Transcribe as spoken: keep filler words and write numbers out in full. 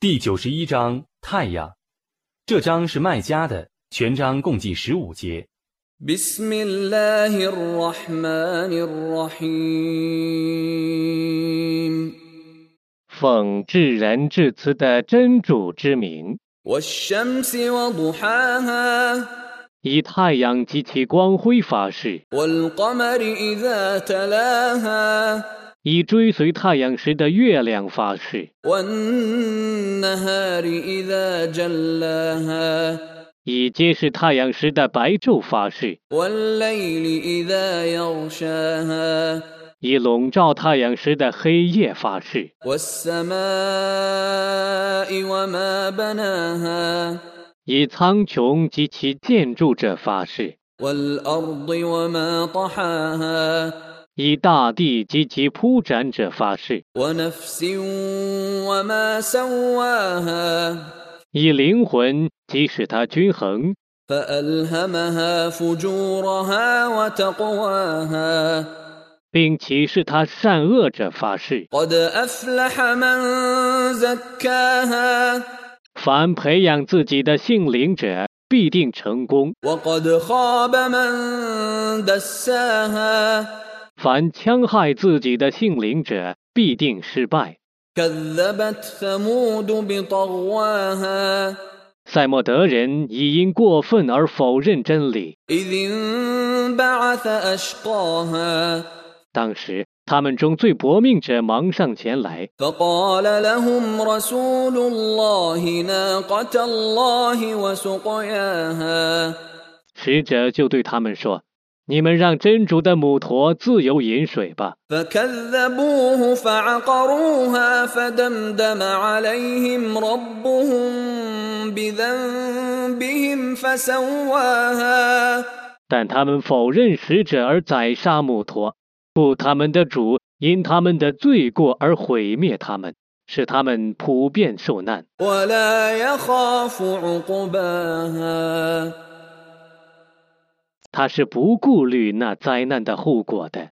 第九十一章太阳。这章是麦加的，全章共计十五节。Bismillahirrahmanirrahim。奉至仁至慈的真主之名。以太阳及其光辉发誓。以追随太阳时的月亮发誓，以揭示太阳时的白昼发誓，以笼罩太阳时的黑夜发誓，以苍穹及其建筑者发誓，以大地及其铺展者发誓，以灵魂即使它均衡，并启示它善恶者发誓。凡培养自己的性灵者必定成功，凡戕害自己的性灵者必定失败。塞莫德人已因过分而否认真理，当时他们中最薄命者忙上前来，使者就对他们说，你们让真主的母驼自由饮水吧。但他们否认使者而宰杀母驼，故他们的主因他们的罪过而毁灭他们，使他们普遍受难。他是不顾虑那灾难的后果的。